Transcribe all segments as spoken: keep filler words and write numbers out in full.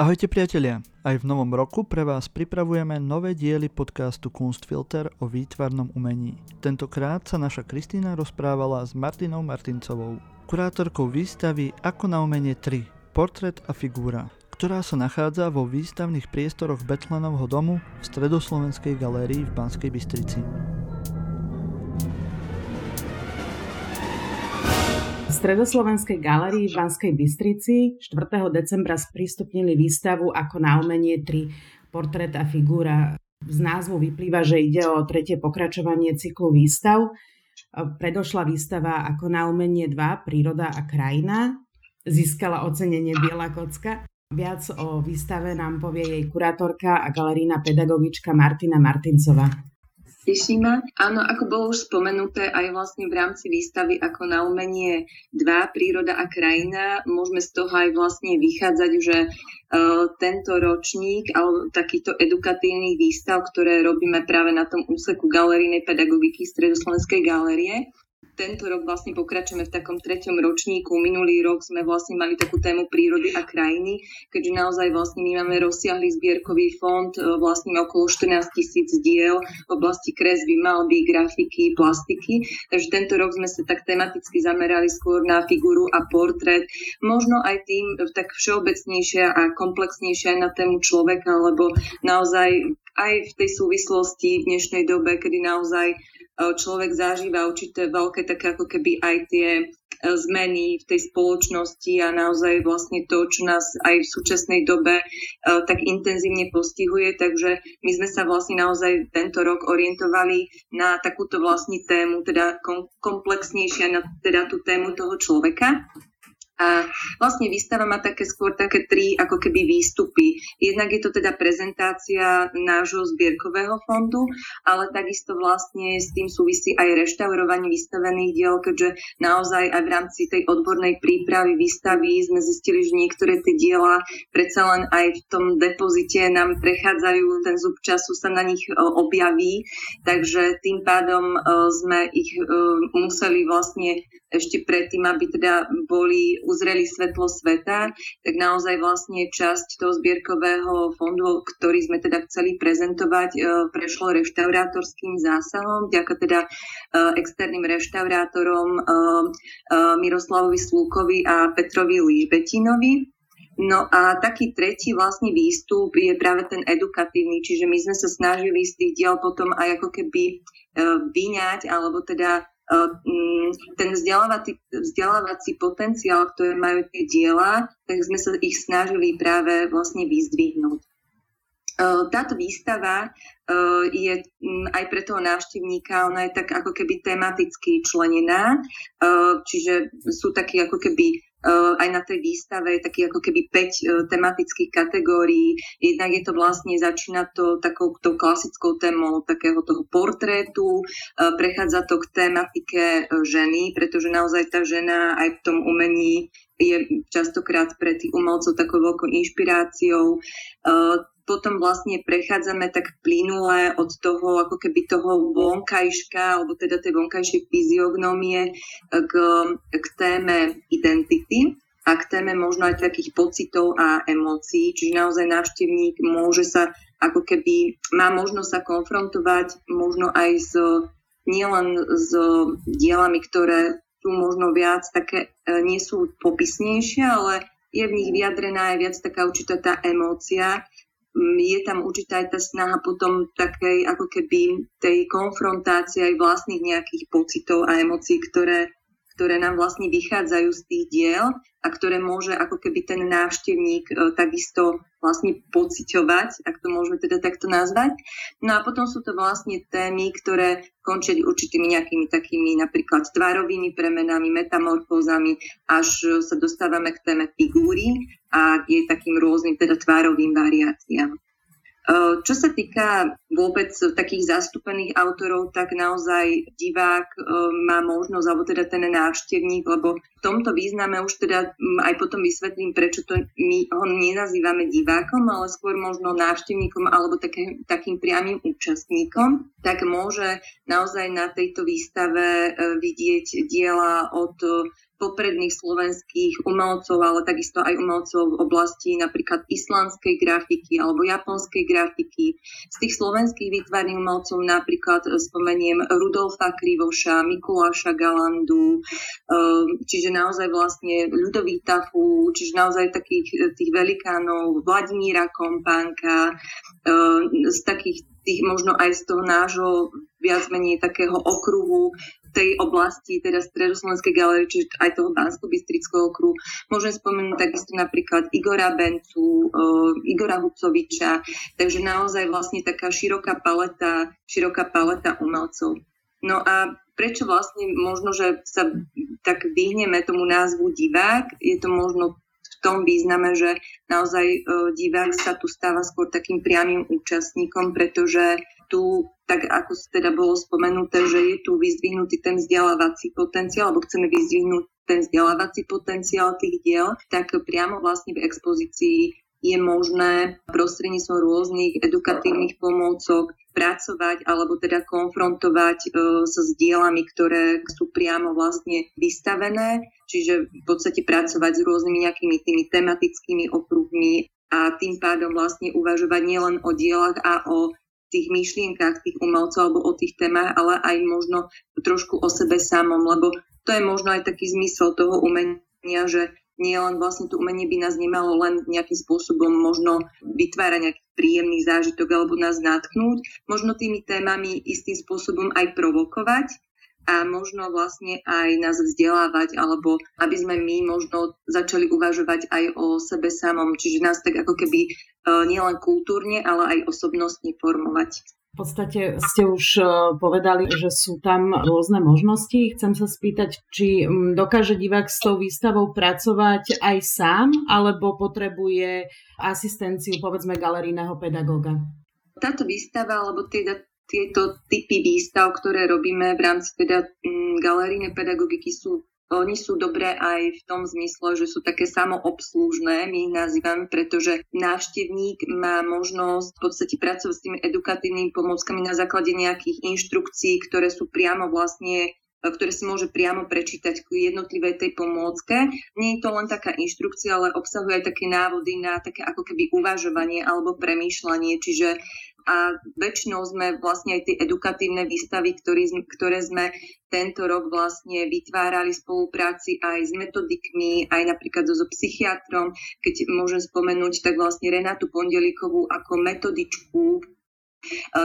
Ahojte priatelia, aj v novom roku pre vás pripravujeme nové diely podcastu Kunstfilter o výtvarnom umení. Tentokrát sa naša Kristína rozprávala s Martinou Martincovou, kurátorkou výstavy Ako na umenie tri. Portrét a figúra, ktorá sa nachádza vo výstavných priestoroch Betlenovho domu v Stredoslovenskej galérii v Banskej Bystrici. V Stredoslovenskej galérii v Banskej Bystrici štvrtého decembra sprístupnili výstavu Ako na umenie tri. Portrét a figúra. Z názvu vyplýva, že ide o tretie pokračovanie cyklu výstav. Predošla výstava Ako na umenie dva. Príroda a krajina získala ocenenie Biela kocka. Viac o výstave nám povie jej kurátorka a galerijná pedagogička Martina Martincová. Tešíme. Áno, ako bolo už spomenuté, aj vlastne v rámci výstavy Ako na umenie dva, príroda a krajina, môžeme z toho aj vlastne vychádzať, že tento ročník alebo takýchto edukatívnych výstav, ktoré robíme práve na tom úseku galerijnej pedagogiky Stredoslovenskej galérie. Tento rok vlastne pokračujeme v takom treťom ročníku. Minulý rok sme vlastne mali takú tému prírody a krajiny, keďže naozaj vlastne my máme rozsiahly zbierkový fond, vlastne okolo štrnásť tisíc diel v oblasti kresby, malby, grafiky, plastiky. Takže tento rok sme sa tak tematicky zamerali skôr na figuru a portrét. Možno aj tým tak všeobecnejšia a komplexnejšia aj na tému človeka, lebo naozaj aj v tej súvislosti v dnešnej dobe, kedy naozaj človek zažíva určité veľké také ako keby aj tie zmeny v tej spoločnosti a naozaj vlastne to, čo nás aj v súčasnej dobe tak intenzívne postihuje. Takže my sme sa vlastne naozaj tento rok orientovali na takúto vlastne tému, teda komplexnejšia na teda tú tému toho človeka. A vlastne výstava má také skôr také tri ako keby výstupy. Jednak je to teda prezentácia nášho zbierkového fondu, ale takisto vlastne s tým súvisí aj reštaurovanie vystavených diel, keďže naozaj aj v rámci tej odbornej prípravy výstavy sme zistili, že niektoré tie diela predsa len aj v tom depozite nám prechádzajú, ten zub času sa na nich objaví, takže tým pádom sme ich museli vlastne ešte predtým, aby teda boli uzreli svetlo sveta, tak naozaj vlastne časť toho zbierkového fondu, ktorý sme teda chceli prezentovať, prešlo reštaurátorským zásahom, vďaka teda externým reštaurátorom Miroslavovi Slúkovi a Petrovi Lížbetinovi. No a taký tretí vlastný výstup je práve ten edukatívny, čiže my sme sa snažili z tých diel potom aj ako keby vyňať, alebo teda ten vzdelávací, vzdelávací potenciál, ktoré majú tie diela, tak sme sa ich snažili práve vlastne vyzdvihnúť. Táto výstava je aj pre toho návštevníka, ona je tak ako keby tematicky členená, čiže sú takí ako keby aj na tej výstave je taký ako keby päť tematických kategórií. Jednak je to vlastne, začína to takou tou klasickou témou takého toho portrétu, prechádza to k tematike ženy, pretože naozaj tá žena aj v tom umení je častokrát pre tých umelcov takou veľkou inšpiráciou. Potom vlastne prechádzame tak plynule od toho, ako keby toho vonkajška, alebo teda tej vonkajšej fyziognomie k, k téme identity a k téme možno aj takých pocitov a emócií. Čiže naozaj návštevník môže sa, ako keby má možnosť sa konfrontovať možno aj s, nielen s dielami, ktoré sú možno viac také, nie sú popisnejšie, ale je v nich vyjadrená aj viac taká určitá tá emócia. Je tam určitá aj tá snaha potom takej ako keby tej konfrontácie aj vlastných nejakých pocitov a emócií, ktoré, ktoré nám vlastne vychádzajú z tých diel a ktoré môže ako keby ten návštevník takisto vlastne pociťovať, ak to môžeme teda takto nazvať. No a potom sú to vlastne témy, ktoré končia určitými nejakými takými napríklad tvarovými premenami, metamorfózami, až sa dostávame k téme figúry a je takým rôznym teda tvárovým variáciám. Čo sa týka vôbec takých zastúpených autorov, tak naozaj divák má možnosť, alebo teda ten návštevník, lebo V tomto význame už teda aj potom vysvetlím, prečo to my ho nenazývame divákom, ale skôr možno návštevníkom alebo takým, takým priamym účastníkom, tak môže naozaj na tejto výstave vidieť diela od popredných slovenských umelcov, ale takisto aj umelcov v oblasti napríklad islandskej grafiky alebo japonskej grafiky. Z tých slovenských výtvarných umelcov napríklad spomeniem Rudolfa Krivoša, Mikuláša Galandu, čiže naozaj vlastne ľudový tafu, čiže naozaj takých tých velikánov, Vladimíra Kompánka, z takých tých možno aj z toho nášho viac menej takého okruhu tej oblasti, teda Stredoslovenskej galérie, čiže aj toho Bansko-Bystrického okruhu. Môžem spomenúť takisto napríklad Igora Bencu, uh, Igora Hucoviča, takže naozaj vlastne taká široká paleta, široká paleta umelcov. No a prečo vlastne možno, že sa tak vyhneme tomu názvu divák, je to možno v tom význame, že naozaj divák sa tu stáva skôr takým priamym účastníkom, pretože tu, tak ako teda bolo spomenuté, že je tu vyzdvihnutý ten vzdelávací potenciál, alebo chceme vyzdvihnúť ten vzdelávací potenciál tých diel, tak priamo vlastne v expozícii je možné prostredníctvom rôznych edukatívnych pomôcok pracovať alebo teda konfrontovať sa s dielami, ktoré sú priamo vlastne vystavené, čiže v podstate pracovať s rôznymi nejakými tými tematickými okruhmi a tým pádom vlastne uvažovať nielen o dielach a o tých myšlienkach tých umelcov alebo o tých témach, ale aj možno trošku o sebe samom, lebo to je možno aj taký zmysel toho umenia, že nie len vlastne to umenie by nás nemalo len nejakým spôsobom možno vytvárať nejaký príjemný zážitok alebo nás natknúť, možno tými témami istým spôsobom aj provokovať a možno vlastne aj nás vzdelávať, alebo aby sme my možno začali uvažovať aj o sebe samom, čiže nás tak ako keby nielen kultúrne, ale aj osobnostne formovať. V podstate ste už povedali, že sú tam rôzne možnosti. Chcem sa spýtať, či dokáže divák s tou výstavou pracovať aj sám, alebo potrebuje asistenciu, povedzme, galerijného pedagóga? Táto výstava, alebo teda tieto typy výstav, ktoré robíme v rámci teda galerijnej pedagogiky, sú Oni sú dobré aj v tom zmysle, že sú také samoobslužné, my ich nazývame, pretože návštevník má možnosť v podstate pracovať s tými edukatívnymi pomôckami na základe nejakých inštrukcií, ktoré sú priamo vlastne ktoré si môže priamo prečítať ku jednotlivej tej pomôcke. Nie je to len taká inštrukcia, ale obsahuje aj také návody na také ako keby uvažovanie alebo premýšľanie. Čiže a väčšinou sme vlastne aj tie edukatívne výstavy, ktoré sme tento rok vlastne vytvárali v spolupráci aj s metodikmi, aj napríklad so psychiatrom. Keď môžem spomenúť, tak vlastne Renátu Pondelíkovú ako metodičku,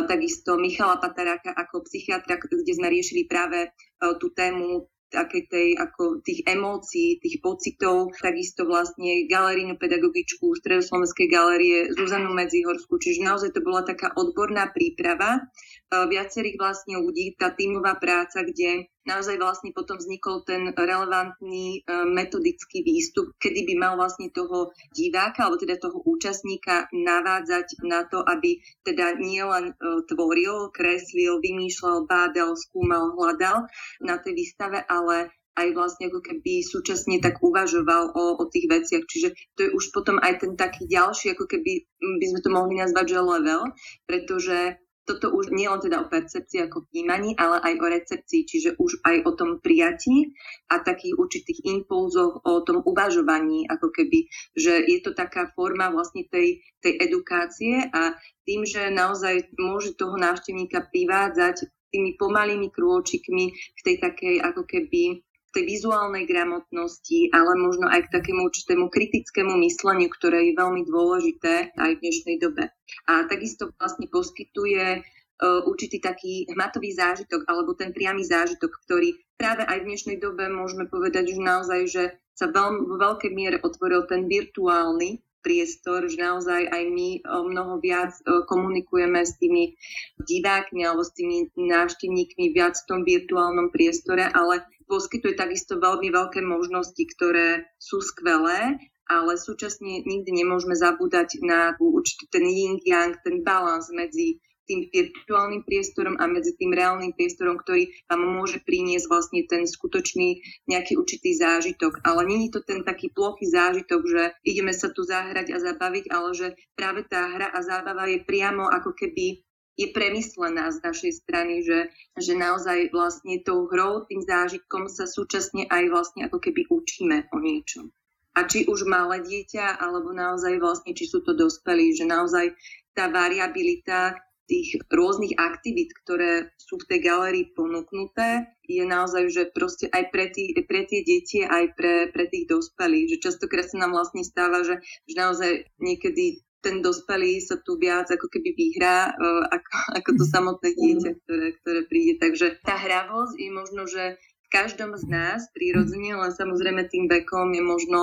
takisto Michala Pataráka ako psychiatra, kde sme riešili práve tú tému také tej, ako tých emócií, tých pocitov, takisto vlastne galerijnú pedagogičku Stredoslovenskej galérie Zuzanu Medzihorskú, čiže naozaj to bola taká odborná príprava viacerých vlastne ľudí, tá tímová práca, kde naozaj vlastne potom vznikol ten relevantný metodický výstup, kedy by mal vlastne toho diváka, alebo teda toho účastníka navádzať na to, aby teda nielen tvoril, kreslil, vymýšľal, bádal, skúmal, hľadal na tej výstave, ale aj vlastne ako keby súčasne tak uvažoval o, o tých veciach. Čiže to je už potom aj ten taký ďalší, ako keby by sme to mohli nazvať, že level, pretože toto už nie len teda o percepcii ako vnímaní, ale aj o recepcii, čiže už aj o tom prijatí a takých určitých impulzoch, o tom uvažovaní, ako keby, že je to taká forma vlastne tej, tej edukácie a tým, že naozaj môže toho návštevníka privádzať tými pomalými krôčikmi k tej takej ako keby tej vizuálnej gramotnosti, ale možno aj k takému určitému kritickému mysleniu, ktoré je veľmi dôležité aj v dnešnej dobe. A takisto vlastne poskytuje uh, určitý taký hmatový zážitok alebo ten priamy zážitok, ktorý práve aj v dnešnej dobe môžeme povedať už naozaj, že sa veľmi, vo veľkej miere otvoril ten virtuálny priestor, že naozaj aj my mnoho viac komunikujeme s tými divákmi alebo s tými návštevníkmi viac v tom virtuálnom priestore, ale poskytuje takisto veľmi veľké možnosti, ktoré sú skvelé, ale súčasne nikdy nemôžeme zabúdať na určitý ten yin-yang, ten balans medzi tým virtuálnym priestorom a medzi tým reálnym priestorom, ktorý vám môže priniesť vlastne ten skutočný nejaký určitý zážitok. Ale nie je to ten taký plochý zážitok, že ideme sa tu zahrať a zabaviť, ale že práve tá hra a zábava je priamo ako keby je premyslená z našej strany, že, že naozaj vlastne tou hrou, tým zážitkom sa súčasne aj vlastne ako keby učíme o niečom. A či už malé dieťa, alebo naozaj vlastne, či sú to dospelí, že naozaj tá variabilita tých rôznych aktivít, ktoré sú v tej galérii ponúknuté, je naozaj, že proste aj pre, tí, pre tie deti, aj pre, pre tých dospelých. Že častokrát sa nám vlastne stáva, že, že naozaj niekedy ten dospelý sa tu viac ako keby vyhrá, ako, ako to samotné dieťa, ktoré, ktoré príde. Takže tá hravosť je možno, že v každom z nás prirodzene, len samozrejme tým vekom je možno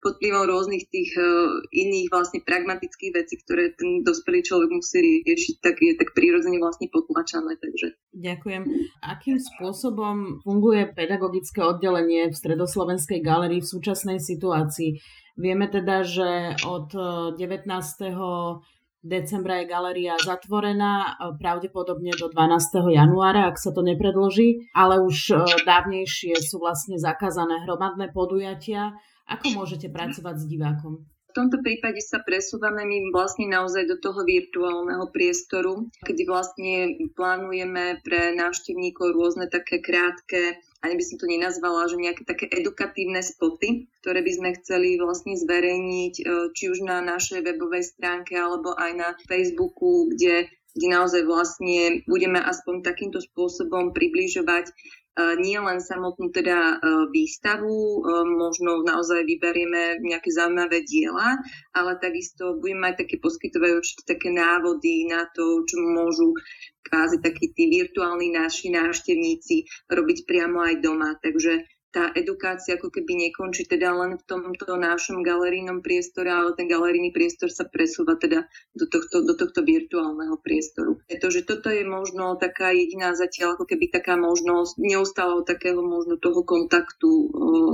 pod vplyvom rôznych tých uh, iných vlastne pragmatických vecí, ktoré ten dospelý človek musí riešiť, tak je tak prirodzene vlastne potlačané. Takže. Ďakujem. Akým spôsobom funguje pedagogické oddelenie v Stredoslovenskej galérii v súčasnej situácii? Vieme teda, že od devätnásteho decembra je galéria zatvorená, pravdepodobne do dvanásteho januára, ak sa to nepredloží, ale už dávnejšie sú vlastne zakázané hromadné podujatia. Ako môžete pracovať s divákom? V tomto prípade sa presúvame my vlastne naozaj do toho virtuálneho priestoru, kedy vlastne plánujeme pre návštevníkov rôzne také krátke, ani by som to nenazvala, že nejaké také edukatívne spoty, ktoré by sme chceli vlastne zverejniť, či už na našej webovej stránke, alebo aj na Facebooku, kde, kde naozaj vlastne budeme aspoň takýmto spôsobom približovať nie len samotnú teda výstavu, možno naozaj vyberieme nejaké zaujímavé diela, ale takisto budeme mať také poskytovať určite také návody na to, čo môžu kvázi takí tí virtuálni naši návštevníci robiť priamo aj doma. Takže tá edukácia ako keby nekončí teda len v tomto našom galerijnom priestore, ale ten galerijný priestor sa presúva teda do tohto, do tohto virtuálneho priestoru. Pretože toto je možno taká jediná zatiaľ ako keby taká možnosť neustáleho takého možno toho kontaktu,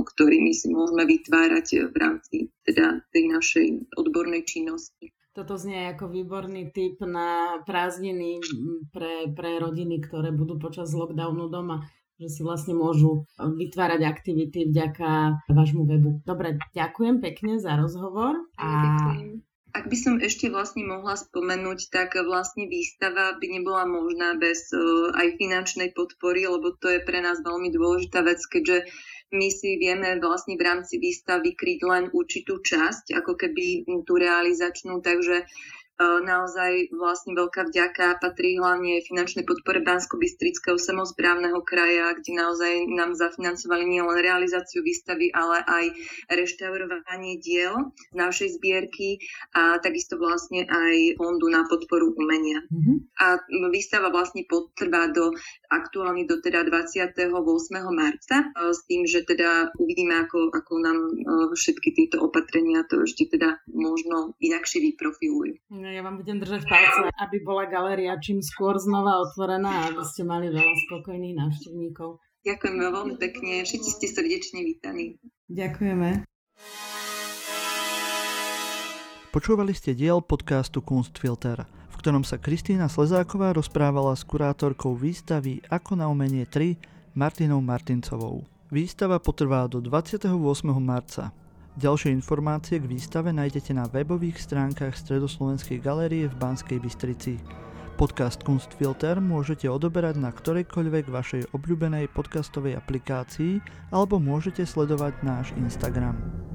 ktorý my si môžeme vytvárať v rámci teda tej našej odbornej činnosti. Toto znie ako výborný tip na prázdniny pre, pre rodiny, ktoré budú počas lockdownu doma, že si vlastne môžu vytvárať aktivity vďaka vášmu webu. Dobre, ďakujem pekne za rozhovor. A... Ak by som ešte vlastne mohla spomenúť, tak vlastne výstava by nebola možná bez uh, aj finančnej podpory, lebo to je pre nás veľmi dôležitá vec, keďže my si vieme vlastne v rámci výstavy kryť len určitú časť, ako keby tú realizačnú, takže naozaj vlastne veľká vďaka patrí hlavne finančnej podpore Bansko-Bystrického samosprávneho kraja, kde naozaj nám zafinancovali nielen realizáciu výstavy, ale aj reštaurovanie diel z našej zbierky a takisto vlastne aj fondu na podporu umenia. Mm-hmm. A výstava vlastne potrvá do aktuálne do teda dvadsiateho ôsmeho marca s tým, že teda uvidíme, ako, ako nám všetky tieto opatrenia to ešte teda možno inakšie vyprofilujú. Ja vám budem držať palce, aby bola galéria čím skôr znova otvorená a aby ste mali veľa spokojných návštevníkov. Ďakujeme veľmi pekne, všetci ste srdečne vítaní. Ďakujeme. Počúvali ste diel podcastu Kunstfilter, v ktorom sa Kristína Slezáková rozprávala s kurátorkou výstavy Ako na umenie tri Martinou Martincovou. Výstava potrvá do dvadsiateho ôsmeho marca. Ďalšie informácie k výstave nájdete na webových stránkach Stredoslovenskej galérie v Banskej Bystrici. Podcast Kunstfilter môžete odoberať na ktorejkoľvek vašej obľúbenej podcastovej aplikácii alebo môžete sledovať náš Instagram.